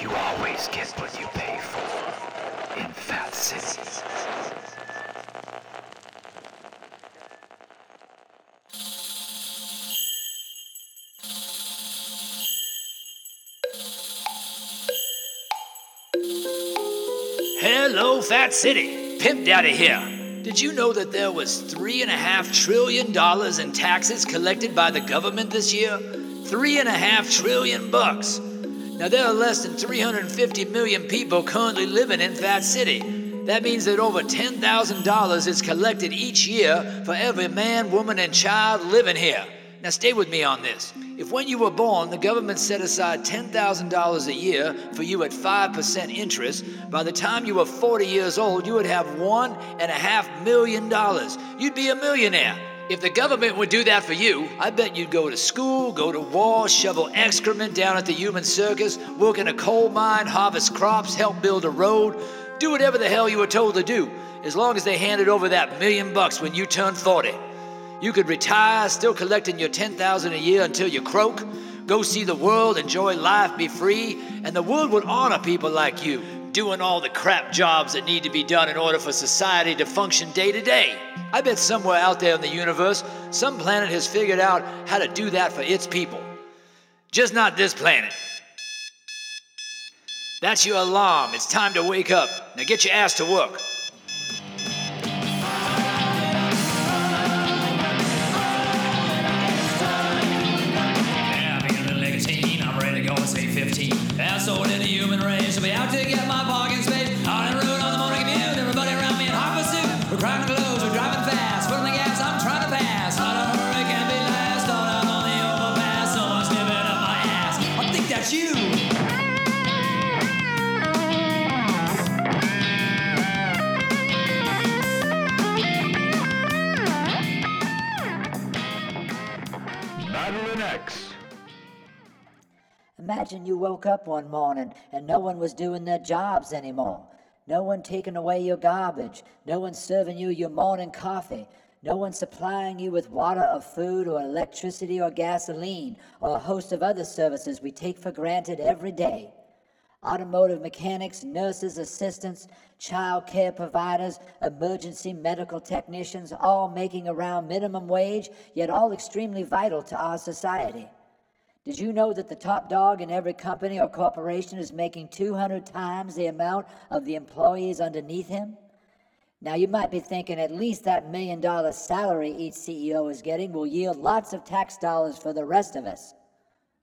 You always get what you pay for in Fat City. Hello, Fat City. Pimp Daddy here. Did you know that there was $3.5 trillion in taxes collected by the government this year? $3.5 trillion bucks. Now, there are less than 350 million people currently living in Fat City. That means that over $10,000 is collected each year for every man, woman, and child living here. Now, stay with me on this. If when you were born, the government set aside $10,000 a year for you at 5% interest, by the time you were 40 years old, you would have $1.5 million. You'd be a millionaire. If the government would do that for you, I bet you'd go to school, go to war, shovel excrement down at the human circus, work in a coal mine, harvest crops, help build a road, do whatever the hell you were told to do, as long as they handed over that $1 million when you turned 40. You could retire, still collecting your $10,000 a year until you croak, go see the world, enjoy life, be free, and the world would honor people like you, doing all the crap jobs that need to be done in order for society to function day to day. I bet somewhere out there in the universe, some planet has figured out how to do that for its people. Just not this planet. That's your alarm. It's time to wake up. Now get your ass to work. So did the human race. I'll be out to get my parking space. On the road, on the morning commute. Everybody around me in hard pursuit. We're crying clothes, we're driving fast. Foot on the gas, I'm trying to pass. Not a hurry, can't be last. Thought I'm on the overpass. So much nipping up my ass. I think that's you. Madeline X. Imagine you woke up one morning and no one was doing their jobs anymore. No one taking away your garbage. No one serving you your morning coffee. No one supplying you with water or food or electricity or gasoline or a host of other services we take for granted every day. Automotive mechanics, nurses, assistants, child care providers, emergency medical technicians, all making around minimum wage, yet all extremely vital to our society. Did you know that the top dog in every company or corporation is making 200 times the amount of the employees underneath him? Now, you might be thinking at least that $1 million salary each CEO is getting will yield lots of tax dollars for the rest of us.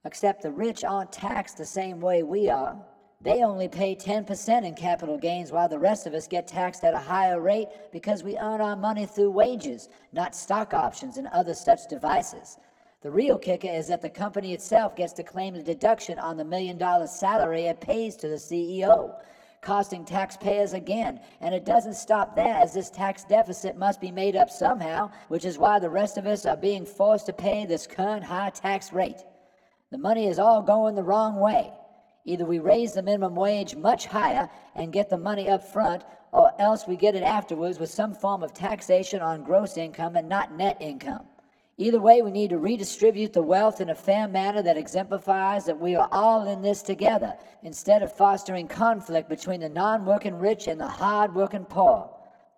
Except the rich aren't taxed the same way we are. They only pay 10% in capital gains while the rest of us get taxed at a higher rate because we earn our money through wages, not stock options and other such devices. The real kicker is that the company itself gets to claim the deduction on the $1 million salary it pays to the CEO, costing taxpayers again. And it doesn't stop there, as this tax deficit must be made up somehow, which is why the rest of us are being forced to pay this current high tax rate. The money is all going the wrong way. Either we raise the minimum wage much higher and get the money up front, or else we get it afterwards with some form of taxation on gross income and not net income. Either way, we need to redistribute the wealth in a fair manner that exemplifies that we are all in this together, instead of fostering conflict between the non-working rich and the hard-working poor.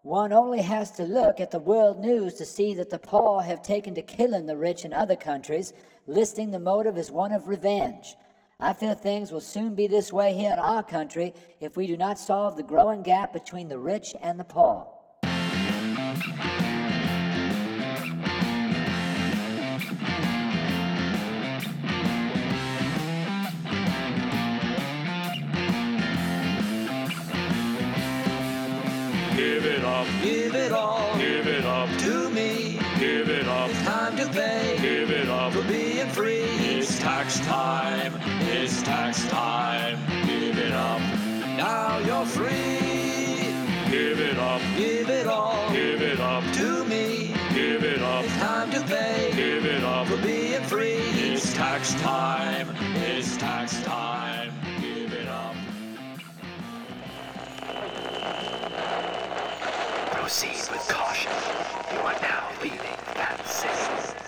One only has to look at the world news to see that the poor have taken to killing the rich in other countries, listing the motive as one of revenge. I fear things will soon be this way here in our country if we do not solve the growing gap between the rich and the poor. Give it up, give it all, give it up to me. Give it up, it's time to pay. Give it up for being free. It's tax time, it's tax time. Give it up, now you're free. Give it up, give it all, give it up to me. Give it up, it's time to pay. Give it up for being free. It's tax time, it's tax time. Give it up. Proceed with caution. You are now leaving Fat City.